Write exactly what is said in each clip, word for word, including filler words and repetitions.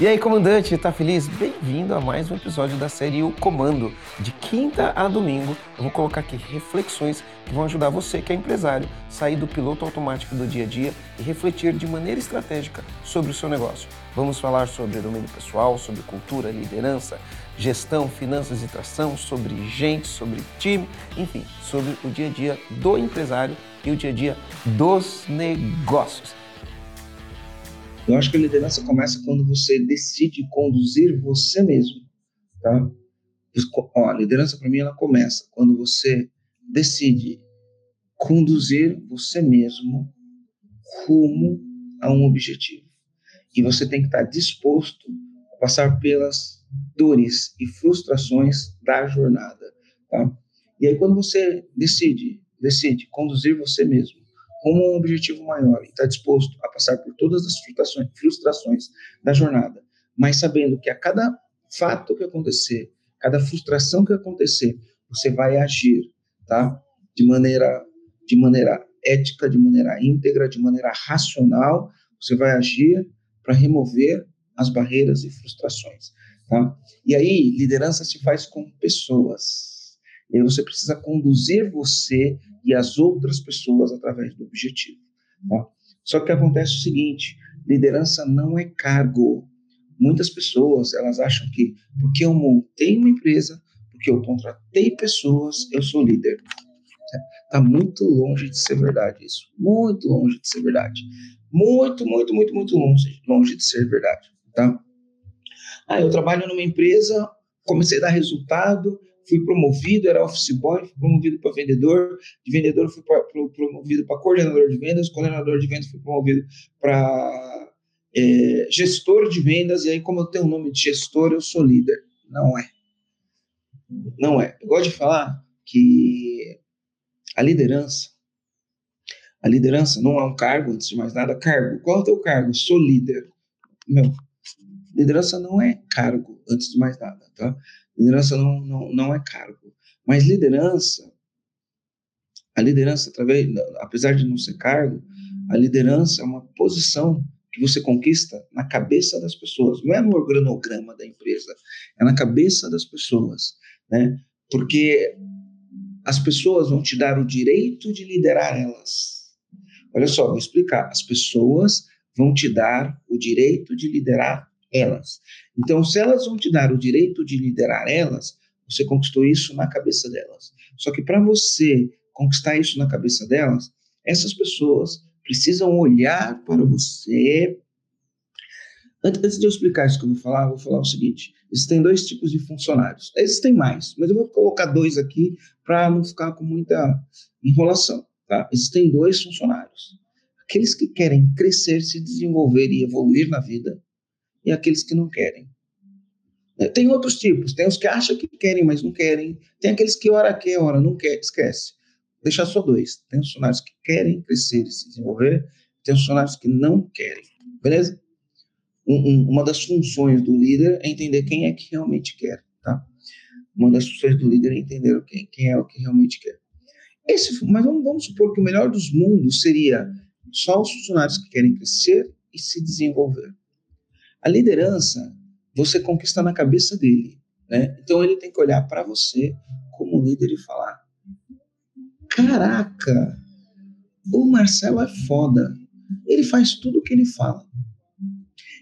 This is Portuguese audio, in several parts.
E aí, comandante, tá feliz? Bem-vindo a mais um episódio da série O Comando. De quinta a domingo, eu vou colocar aqui reflexões que vão ajudar você, que é empresário, a sair do piloto automático do dia a dia e refletir de maneira estratégica sobre o seu negócio. Vamos falar sobre domínio pessoal, sobre cultura, liderança, gestão, finanças e tração, sobre gente, sobre time, enfim, sobre o dia a dia do empresário e o dia a dia dos negócios. Eu acho que a liderança começa quando você decide conduzir você mesmo, tá? Ó, a liderança, para mim, ela começa quando você decide conduzir você mesmo rumo a um objetivo. E você tem que estar disposto a passar pelas dores e frustrações da jornada, tá? E aí, quando você decide, decide conduzir você mesmo como um objetivo maior e está disposto a passar por todas as frustrações, frustrações da jornada, mas sabendo que a cada fato que acontecer, cada frustração que acontecer, você vai agir, tá? De maneira, de maneira ética, de maneira íntegra, de maneira racional, você vai agir para remover as barreiras e frustrações, tá? E aí, liderança se faz com pessoas. E aí você precisa conduzir você e as outras pessoas através do objetivo, tá? Só que acontece o seguinte, liderança não é cargo. Muitas pessoas, elas acham que porque eu montei uma empresa, porque eu contratei pessoas, eu sou líder. Tá muito longe de ser verdade isso. Muito longe de ser verdade. Muito, muito, muito, muito longe, longe de ser verdade, tá? Ah, eu trabalho numa empresa, comecei a dar resultado, fui promovido, era office boy, fui promovido para vendedor, de vendedor fui pra, pro, promovido para coordenador de vendas, coordenador de vendas fui promovido para é, gestor de vendas, e aí como eu tenho o nome de gestor, eu sou líder. Não é. Não é. Eu gosto de falar que a liderança, a liderança não é um cargo, antes de mais nada, cargo. Qual é o teu cargo? Sou líder. Meu, liderança não é cargo, antes de mais nada, tá? Liderança não, não, não é cargo, mas liderança, a liderança, através, apesar de não ser cargo, a liderança é uma posição que você conquista na cabeça das pessoas, não é no organograma da empresa, é na cabeça das pessoas, né? Porque as pessoas vão te dar o direito de liderar elas. Olha só, vou explicar, as pessoas vão te dar o direito de liderar elas. Então, se elas vão te dar o direito de liderar elas, você conquistou isso na cabeça delas. Só que para você conquistar isso na cabeça delas, essas pessoas precisam olhar para você. Antes de eu explicar isso que eu vou falar, eu vou falar o seguinte. Existem dois tipos de funcionários. Existem mais, mas eu vou colocar dois aqui para não ficar com muita enrolação, tá? Existem dois funcionários. Aqueles que querem crescer, se desenvolver e evoluir na vida, e aqueles que não querem. Tem outros tipos, tem os que acham que querem, mas não querem, tem aqueles que hora quer, hora não quer, esquece. Vou deixar só dois, tem os funcionários que querem crescer e se desenvolver, tem os funcionários que não querem, beleza? Um, um, uma das funções do líder é entender quem é que realmente quer, tá? Uma das funções do líder é entender quem, quem é o que realmente quer. Esse, mas vamos, vamos supor que o melhor dos mundos seria só os funcionários que querem crescer e se desenvolver. A liderança, você conquista na cabeça dele, né? Então, ele tem que olhar para você como líder e falar, caraca, o Marcelo é foda. Ele faz tudo o que ele fala.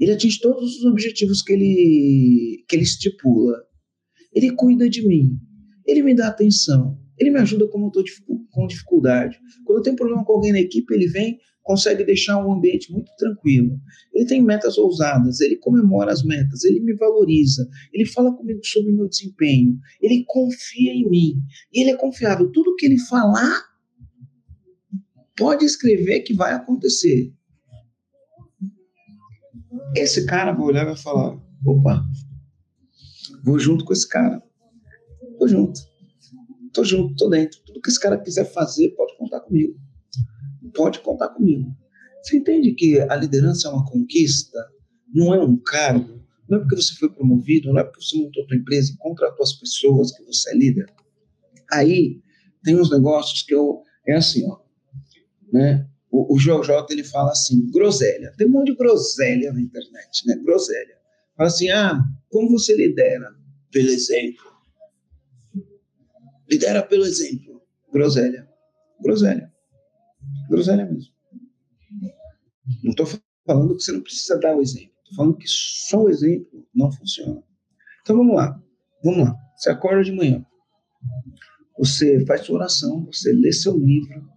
Ele atinge todos os objetivos que ele, que ele estipula. Ele cuida de mim. Ele me dá atenção. Ele me ajuda quando eu estou dificu- com dificuldade. Quando eu tenho problema com alguém na equipe, ele vem, consegue deixar um ambiente muito tranquilo. Ele tem metas ousadas, ele comemora as metas, ele me valoriza, ele fala comigo sobre o meu desempenho, ele confia em mim, e ele é confiável. Tudo que ele falar, pode escrever que vai acontecer. Esse cara vai olhar e vai falar, opa, vou junto com esse cara, tô junto, tô junto, tô dentro. Tudo que esse cara quiser fazer, pode contar comigo. Pode contar comigo. Você entende que a liderança é uma conquista, não é um cargo, não é porque você foi promovido, não é porque você montou a sua empresa e contratou as pessoas que você é líder. Aí, tem uns negócios que eu... É assim, ó, né? O, o J J, ele fala assim, groselha. Tem um monte de groselha na internet, né? Groselha. Fala assim, ah, como você lidera? Pelo exemplo. Lidera pelo exemplo. Groselha. Groselha. Groselha mesmo. Não estou falando que você não precisa dar o exemplo. Estou falando que só o exemplo não funciona. Então vamos lá. Vamos lá. Você acorda de manhã. Você faz sua oração, você lê seu livro,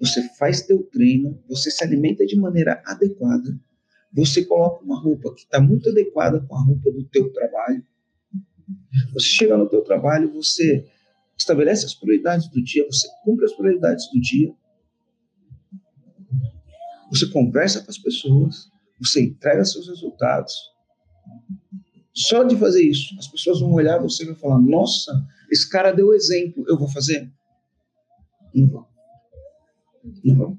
você faz teu treino, você se alimenta de maneira adequada, você coloca uma roupa que está muito adequada com a roupa do teu trabalho. Você chega no teu trabalho, você estabelece as prioridades do dia, você cumpre as prioridades do dia, você conversa com as pessoas, você entrega seus resultados. Só de fazer isso, as pessoas vão olhar você e vão falar, nossa, esse cara deu exemplo, eu vou fazer? Não vou. Não vou.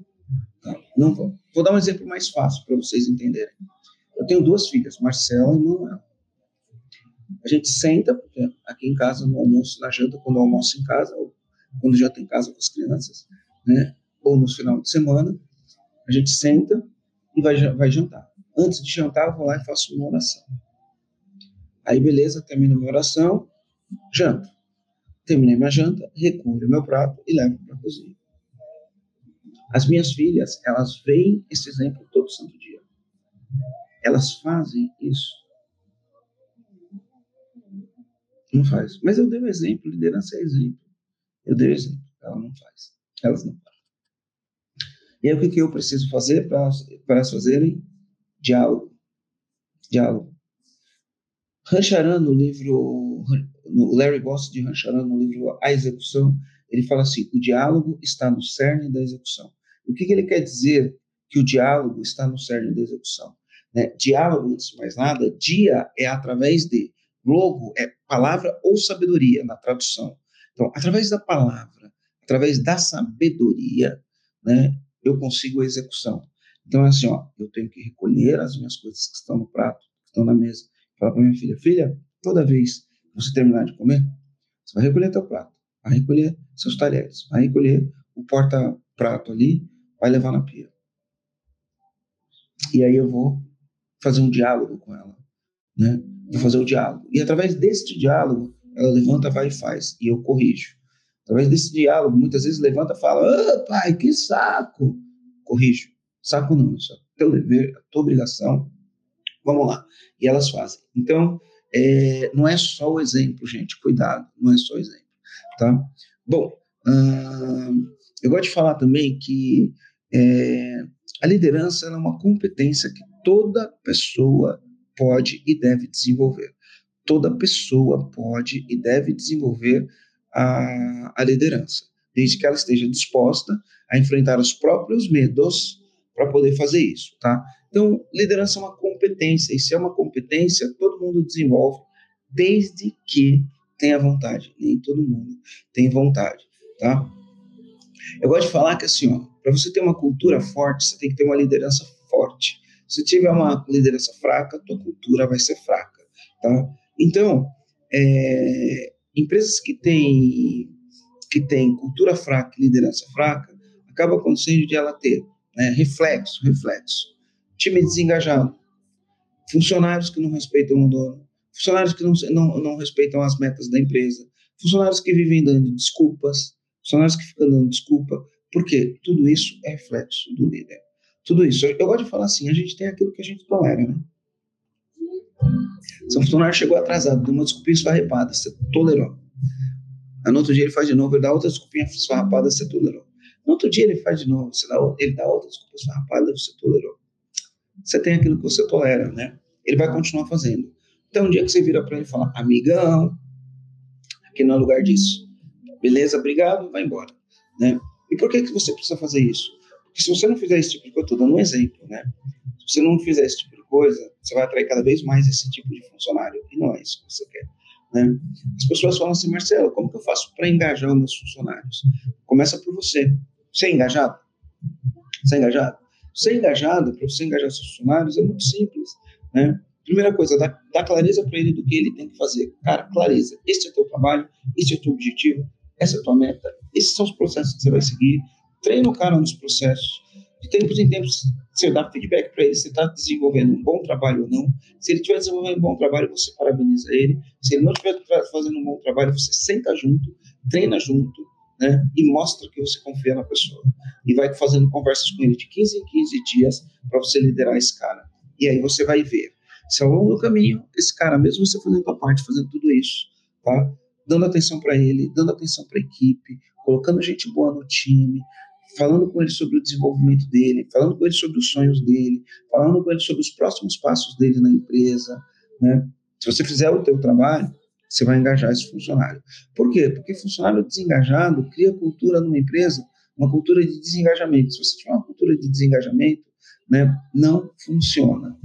Não vou. Vou dar um exemplo mais fácil para vocês entenderem. Eu tenho duas filhas, Marcela e Manuela. A gente senta aqui em casa, no almoço, na janta, quando eu almoço em casa, ou quando janta em casa com as crianças, né? Ou no final de semana, a gente senta e vai, vai jantar. Antes de jantar, eu vou lá e faço uma oração. Aí, beleza, termino minha oração, janta. Terminei minha janta, recolho meu prato e levo para a cozinha. As minhas filhas, elas veem esse exemplo todo santo dia. Elas fazem isso. Não faz. Mas eu dei o exemplo, liderança é exemplo. Eu dei o exemplo, ela não faz. Elas não fazem. E aí, o que, que eu preciso fazer para elas fazerem? Diálogo. Diálogo. Rancharan, no livro, no Larry Boss de Rancharan, no livro A Execução, ele fala assim, o diálogo está no cerne da execução. O que, que ele quer dizer que o diálogo está no cerne da execução? Né? Diálogo, antes de mais nada, dia é através de, logo é palavra ou sabedoria na tradução. Então, através da palavra, através da sabedoria, né, eu consigo a execução. Então, é assim, ó, eu tenho que recolher as minhas coisas que estão no prato, que estão na mesa. Fala para minha filha, filha, toda vez que você terminar de comer, você vai recolher teu prato, vai recolher seus talheres, vai recolher o porta-prato ali, vai levar na pia. E aí eu vou fazer um diálogo com ela, né? Vou fazer o diálogo. E através deste diálogo, ela levanta, vai e faz, e eu corrijo. Através desse diálogo, muitas vezes levanta e fala, ô pai, que saco! Corrijo. Saco não, isso é teu dever, é tua obrigação. Vamos lá. E elas fazem. Então, é, não é só o exemplo, gente. Cuidado, não é só o exemplo. Tá? Bom, hum, eu gosto de falar também que é, a liderança ela é uma competência que toda pessoa pode e deve desenvolver. Toda pessoa pode e deve desenvolver a, a liderança, desde que ela esteja disposta a enfrentar os próprios medos para poder fazer isso, tá? Então, liderança é uma competência, e se é uma competência, todo mundo desenvolve, desde que tenha vontade. Nem todo mundo tem vontade, tá? Eu gosto de falar que, assim, ó, para você ter uma cultura forte, você tem que ter uma liderança forte. Se tiver uma liderança fraca, tua cultura vai ser fraca, tá? Então, é, empresas que têm que têm cultura fraca e liderança fraca, acaba acontecendo de ela ter, né, reflexo, reflexo. Time desengajado, funcionários que não respeitam o dono, funcionários que não, não, não respeitam as metas da empresa, funcionários que vivem dando desculpas, funcionários que ficam dando desculpa, porque tudo isso é reflexo do líder. Tudo isso, eu, eu gosto de falar assim, a gente tem aquilo que a gente tolera, né? Se um funcionário chegou atrasado, deu uma desculpinha esfarrapada, você tolerou. No outro dia ele faz de novo, ele dá outra desculpinha esfarrapada, você tolerou. No outro dia ele faz de novo, você dá, ele dá outra desculpa esfarrapada, você tolerou. Você tem aquilo que você tolera, né? Ele vai continuar fazendo. Então, um dia que você vira para ele e fala, amigão, aqui não é lugar disso. Beleza, obrigado, vai embora, né? E por que, que você precisa fazer isso? Porque se você não fizer esse tipo de coisa, eu estou dando um exemplo, né? Se você não fizer esse tipo de coisa, você vai atrair cada vez mais esse tipo de funcionário. E não é isso que você quer, né? As pessoas falam assim, Marcelo, como que eu faço para engajar os meus funcionários? Começa por você. Você é engajado? Você é engajado? Ser engajado, para você engajar seus funcionários, é muito simples, né? Primeira coisa, dá, dá clareza para ele do que ele tem que fazer. Cara, clareza. Este é o teu trabalho, este é o teu objetivo, essa é a tua meta, esses são os processos que você vai seguir. Treina o cara nos processos. de tempos em tempos, você dá feedback para ele, se está desenvolvendo um bom trabalho ou não. Se ele estiver desenvolvendo um bom trabalho, você parabeniza ele. Se ele não estiver fazendo um bom trabalho, você senta junto, treina junto, né, e mostra que você confia na pessoa. E vai fazendo conversas com ele de quinze em quinze dias para você liderar esse cara. E aí você vai ver. Se ao longo do caminho, esse cara, mesmo você fazendo a parte, fazendo tudo isso, tá? Dando atenção para ele, dando atenção para a equipe, colocando gente boa no time, falando com ele sobre o desenvolvimento dele, falando com ele sobre os sonhos dele, falando com ele sobre os próximos passos dele na empresa, né? Se você fizer o teu trabalho, você vai engajar esse funcionário. Por quê? Porque funcionário desengajado cria cultura numa empresa, uma cultura de desengajamento. Se você tiver uma cultura de desengajamento, né, não funciona.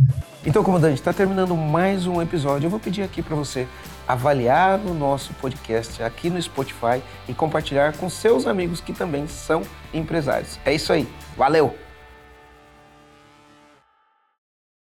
Então, comandante, está terminando mais um episódio. Eu vou pedir aqui para você avaliar o nosso podcast aqui no Spotify e compartilhar com seus amigos que também são empresários. É isso aí. Valeu!